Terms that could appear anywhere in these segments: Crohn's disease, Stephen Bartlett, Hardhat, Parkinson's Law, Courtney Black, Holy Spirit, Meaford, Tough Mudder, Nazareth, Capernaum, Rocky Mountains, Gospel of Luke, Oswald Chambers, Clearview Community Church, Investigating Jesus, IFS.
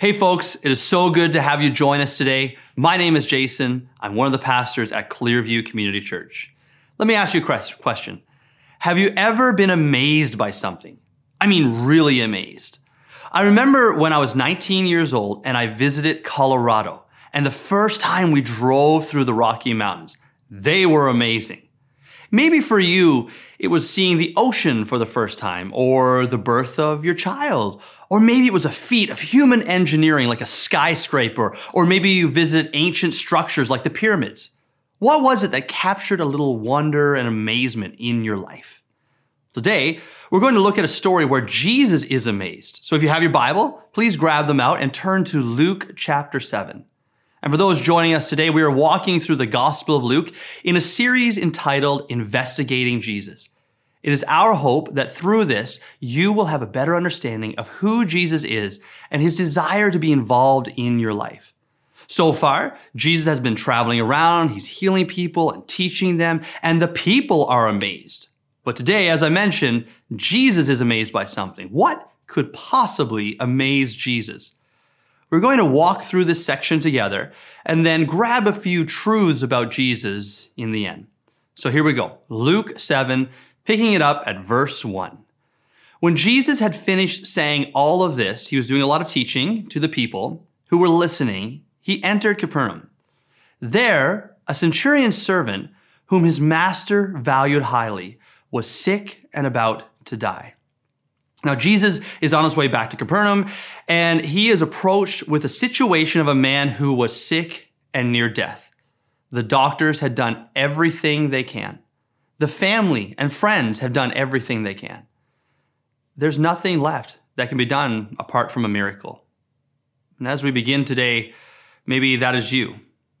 Hey folks, it is so good to have you join us today. My name is Jason. I'm one of the pastors at Clearview Community Church. Let me ask you a question. Have you ever been amazed by something? I mean, really amazed. I remember when I was 19 years old and I visited Colorado, and the first time we drove through the Rocky Mountains, they were amazing. Maybe for you, it was seeing the ocean for the first time, or the birth of your child, or maybe it was a feat of human engineering like a skyscraper, or maybe you visited ancient structures like the pyramids. What was it that captured a little wonder and amazement in your life? Today, we're going to look at a story where Jesus is amazed. So if you have your Bible, please grab them out and turn to Luke chapter 7. And for those joining us today, we are walking through the Gospel of Luke in a series entitled Investigating Jesus. It is our hope that through this, you will have a better understanding of who Jesus is and his desire to be involved in your life. So far, Jesus has been traveling around, he's healing people and teaching them, and the people are amazed. But today, as I mentioned, Jesus is amazed by something. What could possibly amaze Jesus? We're going to walk through this section together and then grab a few truths about Jesus in the end. So here we go. Luke 7, picking it up at verse 1. When Jesus had finished saying all of this, he was doing a lot of teaching to the people who were listening. He entered Capernaum. There, a centurion's servant, whom his master valued highly, was sick and about to die. Now, Jesus is on his way back to Capernaum, and he is approached with a situation of a man who was sick and near death. The doctors had done everything they can. The family and friends have done everything they can. There's nothing left that can be done apart from a miracle. And as we begin today, maybe that is you.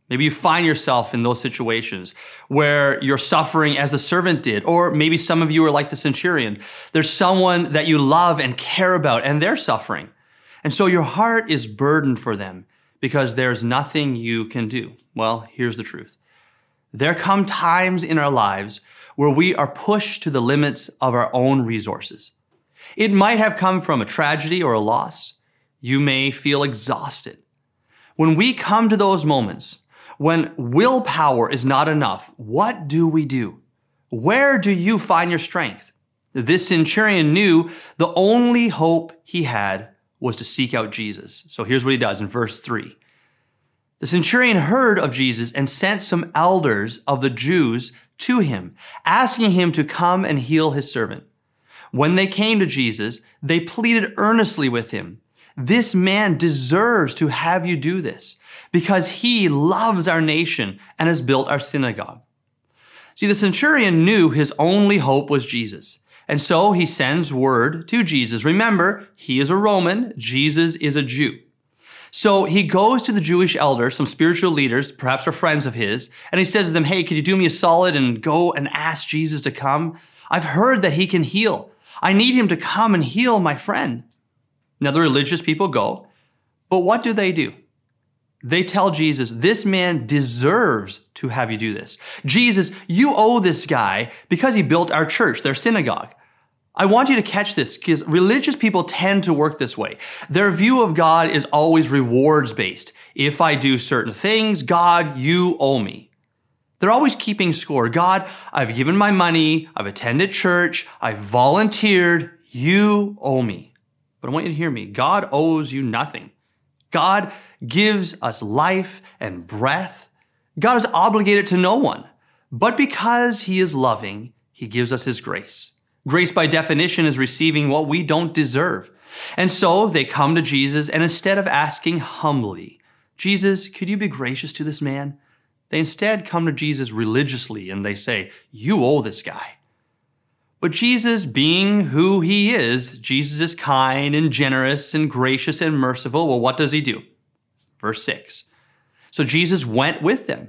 Maybe you find yourself in those situations where you're suffering as the servant did, or maybe some of you are like the centurion. There's someone that you love and care about, and they're suffering. And so your heart is burdened for them because there's nothing you can do. Well, here's the truth. There come times in our lives where we are pushed to the limits of our own resources. It might have come from a tragedy or a loss. You may feel exhausted. When we come to those moments, when willpower is not enough, what do we do? Where do you find your strength? This centurion knew the only hope he had was to seek out Jesus. So here's what he does in verse 3. The centurion heard of Jesus and sent some elders of the Jews to him, asking him to come and heal his servant. When they came to Jesus, they pleaded earnestly with him, "This man deserves to have you do this because he loves our nation and has built our synagogue." See, the centurion knew his only hope was Jesus. And so he sends word to Jesus. Remember, he is a Roman. Jesus is a Jew. So he goes to the Jewish elders, some spiritual leaders, perhaps are friends of his, and he says to them, "Hey, could you do me a solid and go and ask Jesus to come? I've heard that he can heal. I need him to come and heal my friend." Now, the religious people go, but what do? They tell Jesus, "This man deserves to have you do this. Jesus, you owe this guy because he built our church, their synagogue." I want you to catch this because religious people tend to work this way. Their view of God is always rewards-based. If I do certain things, God, you owe me. They're always keeping score. God, I've given my money, I've attended church, I've volunteered, you owe me. But I want you to hear me. God owes you nothing. God gives us life and breath. God is obligated to no one. But because he is loving, he gives us his grace. Grace, by definition, is receiving what we don't deserve. And so they come to Jesus, and instead of asking humbly, "Jesus, could you be gracious to this man?" they instead come to Jesus religiously, and they say, "You owe this guy." But Jesus, being who he is, Jesus is kind and generous and gracious and merciful. Well, what does he do? Verse 6. So Jesus went with them.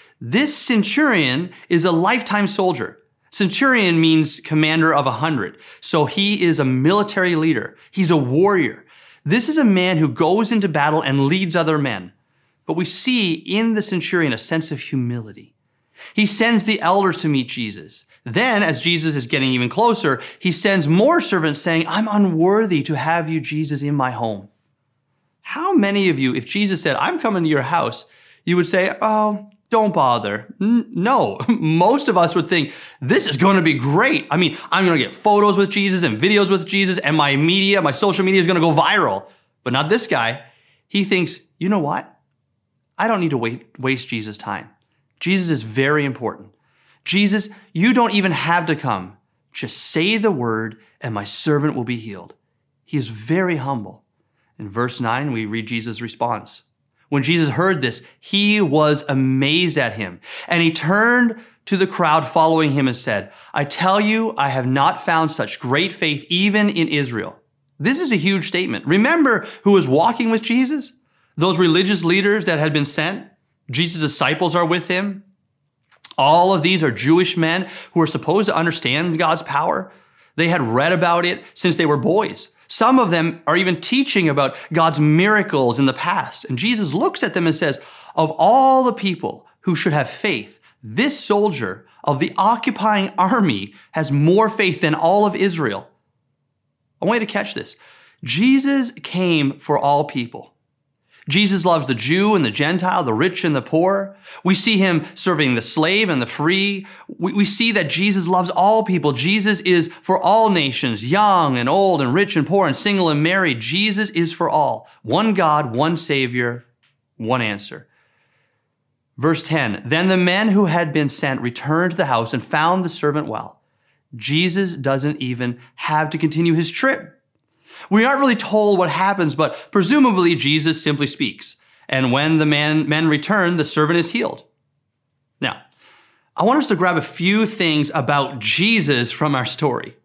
This centurion is a lifetime soldier. Centurion means commander of 100. So he is a military leader. He's a warrior. This is a man who goes into battle and leads other men. But we see in the centurion a sense of humility. He sends the elders to meet Jesus. Then, as Jesus is getting even closer, he sends more servants saying, I'm unworthy to have you, Jesus, in my home. How many of you, if Jesus said, I'm coming to your house, you would say, oh, don't bother. No, most of us would think, this is going to be great. I mean, I'm going to get photos with Jesus and videos with Jesus, and my social media is going to go viral. But not this guy. He thinks, you know what? I don't need to waste Jesus' time. Jesus is very important. Jesus, you don't even have to come. Just say the word and my servant will be healed. He is very humble. In verse 9, we read Jesus' response. When Jesus heard this, he was amazed at him. And he turned to the crowd following him and said, I tell you, I have not found such great faith even in Israel. This is a huge statement. Remember who was walking with Jesus? Those religious leaders that had been sent. Jesus' disciples are with him. All of these are Jewish men who are supposed to understand God's power. They had read about it since they were boys. Some of them are even teaching about God's miracles in the past. And Jesus looks at them and says, of all the people who should have faith, this soldier of the occupying army has more faith than all of Israel. I want you to catch this. Jesus came for all people. Jesus loves the Jew and the Gentile, the rich and the poor. We see him serving the slave and the free. We see that Jesus loves all people. Jesus is for all nations, young and old and rich and poor and single and married. Jesus is for all. One God, one Savior, one answer. Verse 10, then the men who had been sent returned to the house and found the servant well. Jesus doesn't even have to continue his trip. We aren't really told what happens, but presumably Jesus simply speaks. And when the men return, the servant is healed. Now, I want us to grab a few things about Jesus from our story.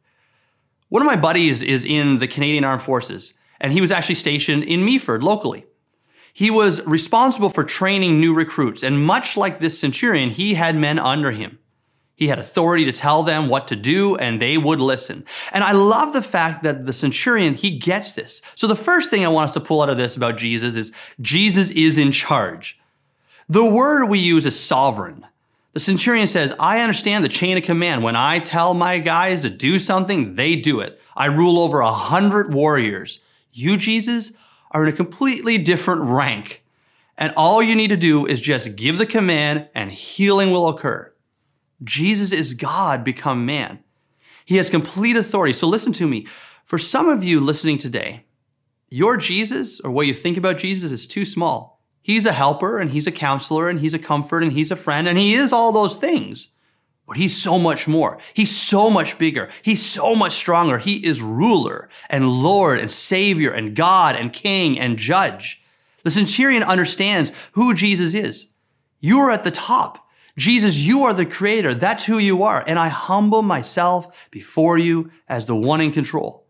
One of my buddies is in the Canadian Armed Forces, and he was actually stationed in Meaford locally. He was responsible for training new recruits, and much like this centurion, he had men under him. He had authority to tell them what to do, and they would listen. And I love the fact that the centurion, he gets this. So the first thing I want us to pull out of this about Jesus is in charge. The word we use is sovereign. The centurion says, I understand the chain of command. When I tell my guys to do something, they do it. I rule over 100 warriors. You, Jesus, are in a completely different rank. And all you need to do is just give the command and healing will occur. Jesus is God become man. He has complete authority. So listen to me. For some of you listening today, your Jesus, or what you think about Jesus, is too small. He's a helper, and he's a counselor, and he's a comfort, and he's a friend, and he is all those things. But he's so much more. He's so much bigger. He's so much stronger. He is ruler and Lord and Savior and God and King and Judge. The centurion understands who Jesus is. You are at the top. Jesus, you are the creator. That's who you are. And I humble myself before you as the one in control.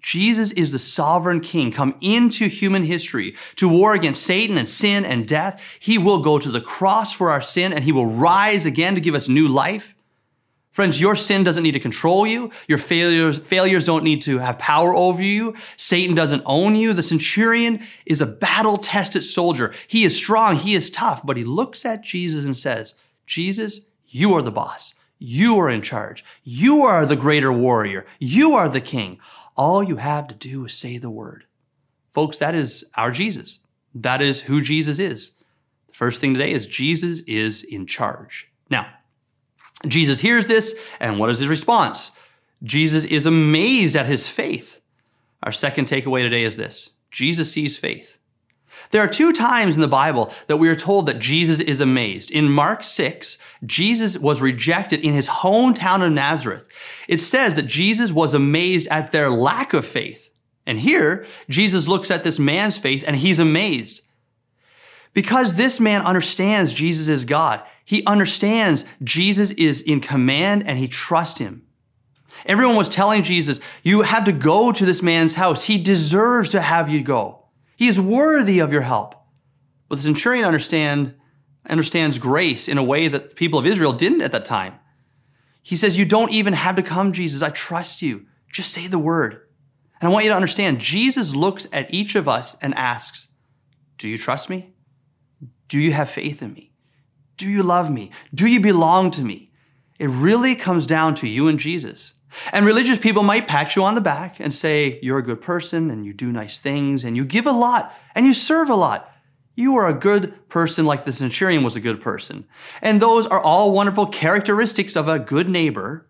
Jesus is the sovereign king come into human history to war against Satan and sin and death. He will go to the cross for our sin and he will rise again to give us new life. Friends, your sin doesn't need to control you. Your failures don't need to have power over you. Satan doesn't own you. The centurion is a battle-tested soldier. He is strong. He is tough. But he looks at Jesus and says, Jesus, you are the boss. You are in charge. You are the greater warrior. You are the king. All you have to do is say the word. Folks, that is our Jesus. That is who Jesus is. The first thing today is Jesus is in charge. Now, Jesus hears this, and what is his response? Jesus is amazed at his faith. Our second takeaway today is this. Jesus sees faith. There are two times in the Bible that we are told that Jesus is amazed. In Mark 6, Jesus was rejected in his hometown of Nazareth. It says that Jesus was amazed at their lack of faith. And here, Jesus looks at this man's faith and he's amazed. Because this man understands Jesus is God. He understands Jesus is in command and he trusts him. Everyone was telling Jesus, you had to go to this man's house. He deserves to have you go. He is worthy of your help. But the centurion understands grace in a way that the people of Israel didn't at that time. He says, you don't even have to come, Jesus. I trust you. Just say the word. And I want you to understand, Jesus looks at each of us and asks, do you trust me? Do you have faith in me? Do you love me? Do you belong to me? It really comes down to you and Jesus. And religious people might pat you on the back and say, you're a good person and you do nice things and you give a lot and you serve a lot. You are a good person like the centurion was a good person. And those are all wonderful characteristics of a good neighbor,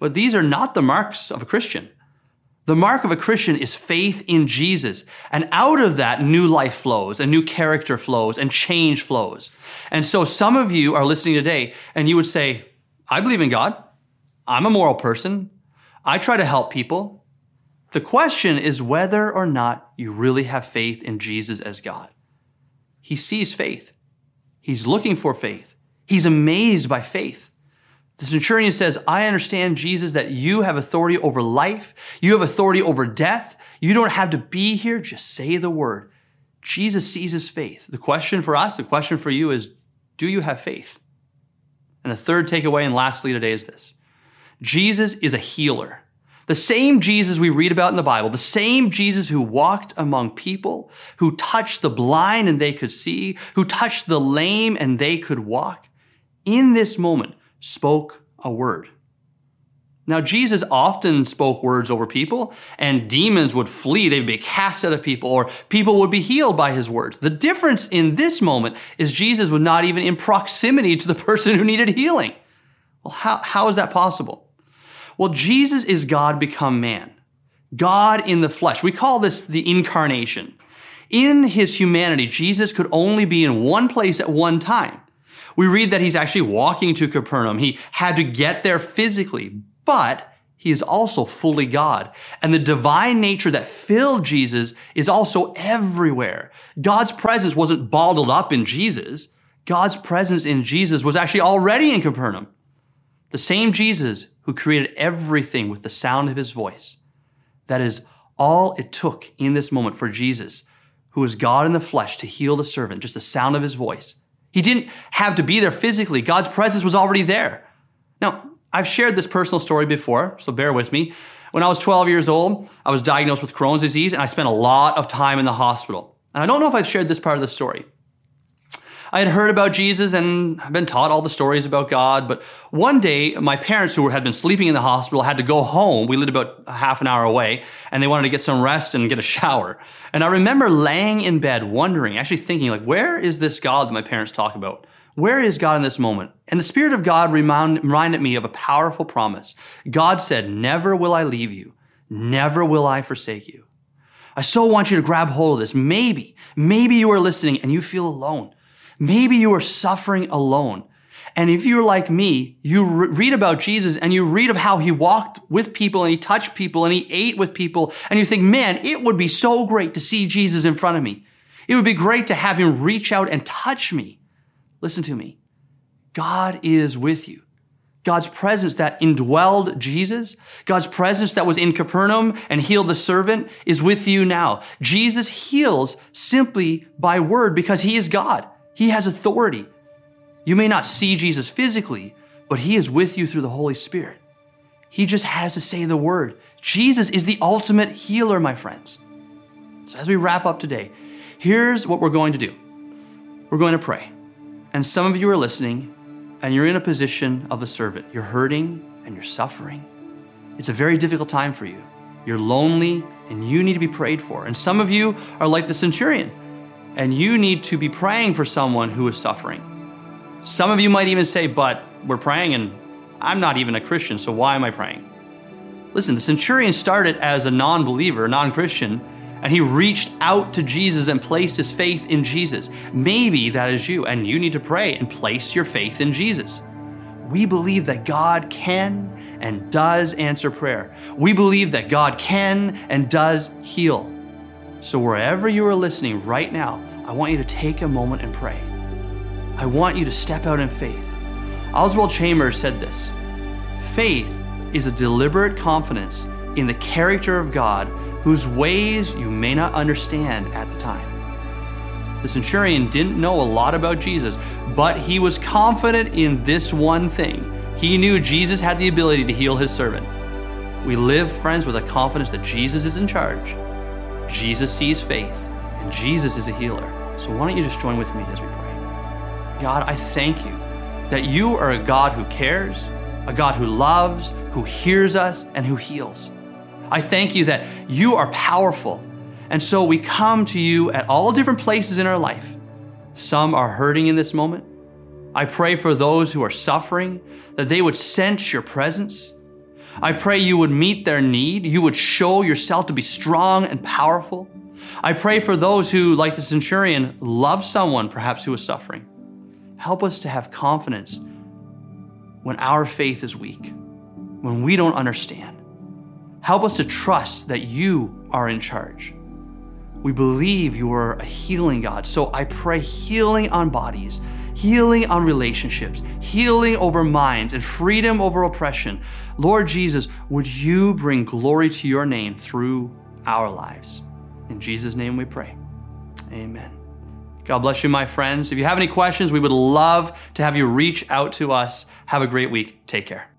but these are not the marks of a Christian. The mark of a Christian is faith in Jesus. And out of that, new life flows and new character flows and change flows. And so some of you are listening today and you would say, I believe in God. I'm a moral person. I try to help people. The question is whether or not you really have faith in Jesus as God. He sees faith. He's looking for faith. He's amazed by faith. The centurion says, I understand, Jesus, that you have authority over life. You have authority over death. You don't have to be here. Just say the word. Jesus sees his faith. The question for us, the question for you is, do you have faith? And the third takeaway and lastly today is this. Jesus is a healer. The same Jesus we read about in the Bible, the same Jesus who walked among people, who touched the blind and they could see, who touched the lame and they could walk, in this moment spoke a word. Now, Jesus often spoke words over people, and demons would flee. They'd be cast out of people, or people would be healed by his words. The difference in this moment is Jesus was not even in proximity to the person who needed healing. Well, how is that possible? Well, Jesus is God become man, God in the flesh. We call this the incarnation. In his humanity, Jesus could only be in one place at one time. We read that he's actually walking to Capernaum. He had to get there physically, but he is also fully God. And the divine nature that filled Jesus is also everywhere. God's presence wasn't bottled up in Jesus. God's presence in Jesus was actually already in Capernaum. The same Jesus who created everything with the sound of his voice. That is all it took in this moment for Jesus, who is God in the flesh, to heal the servant, just the sound of his voice. He didn't have to be there physically. God's presence was already there. Now, I've shared this personal story before, so bear with me. When I was 12 years old, I was diagnosed with Crohn's disease, and I spent a lot of time in the hospital. And I don't know if I've shared this part of the story. I had heard about Jesus and I've been taught all the stories about God, but one day my parents, who had been sleeping in the hospital, had to go home. We lived about half an hour away, and they wanted to get some rest and get a shower. And I remember laying in bed wondering, actually thinking, like, where is this God that my parents talk about? Where is God in this moment? And the Spirit of God reminded me of a powerful promise. God said, never will I leave you. Never will I forsake you. I so want you to grab hold of this. Maybe you are listening and you feel alone. Maybe you are suffering alone. And if you're like me, you read about Jesus and you read of how he walked with people and he touched people and he ate with people. And you think, man, it would be so great to see Jesus in front of me. It would be great to have him reach out and touch me. Listen to me. God is with you. God's presence that indwelled Jesus, God's presence that was in Capernaum and healed the servant, is with you now. Jesus heals simply by word because he is God. He has authority. You may not see Jesus physically, but he is with you through the Holy Spirit. He just has to say the word. Jesus is the ultimate healer, my friends. So as we wrap up today, here's what we're going to do. We're going to pray. And some of you are listening and you're in a position of a servant. You're hurting and you're suffering. It's a very difficult time for you. You're lonely and you need to be prayed for. And some of you are like the centurion, and you need to be praying for someone who is suffering. Some of you might even say, but we're praying and I'm not even a Christian, so why am I praying? Listen, the centurion started as a non-believer, a non-Christian, and he reached out to Jesus and placed his faith in Jesus. Maybe that is you, and you need to pray and place your faith in Jesus. We believe that God can and does answer prayer. We believe that God can and does heal. So wherever you are listening right now, I want you to take a moment and pray. I want you to step out in faith. Oswald Chambers said this, faith is a deliberate confidence in the character of God, whose ways you may not understand at the time. The centurion didn't know a lot about Jesus, but he was confident in this one thing. He knew Jesus had the ability to heal his servant. We live, friends, with a confidence that Jesus is in charge. Jesus sees faith, and Jesus is a healer. So why don't you just join with me as we pray? God, I thank you that you are a God who cares, a God who loves, who hears us, and who heals. I thank you that you are powerful. And so we come to you at all different places in our life. Some are hurting in this moment. I pray for those who are suffering, that they would sense your presence. I pray you would meet their need. You would show yourself to be strong and powerful. I pray for those who, like the centurion, love someone perhaps who is suffering. Help us to have confidence when our faith is weak, when we don't understand. Help us to trust that you are in charge. We believe you are a healing God, so I pray healing on bodies, healing on relationships, healing over minds, and freedom over oppression. Lord Jesus, would you bring glory to your name through our lives? In Jesus' name we pray, amen. God bless you, my friends. If you have any questions, we would love to have you reach out to us. Have a great week. Take care.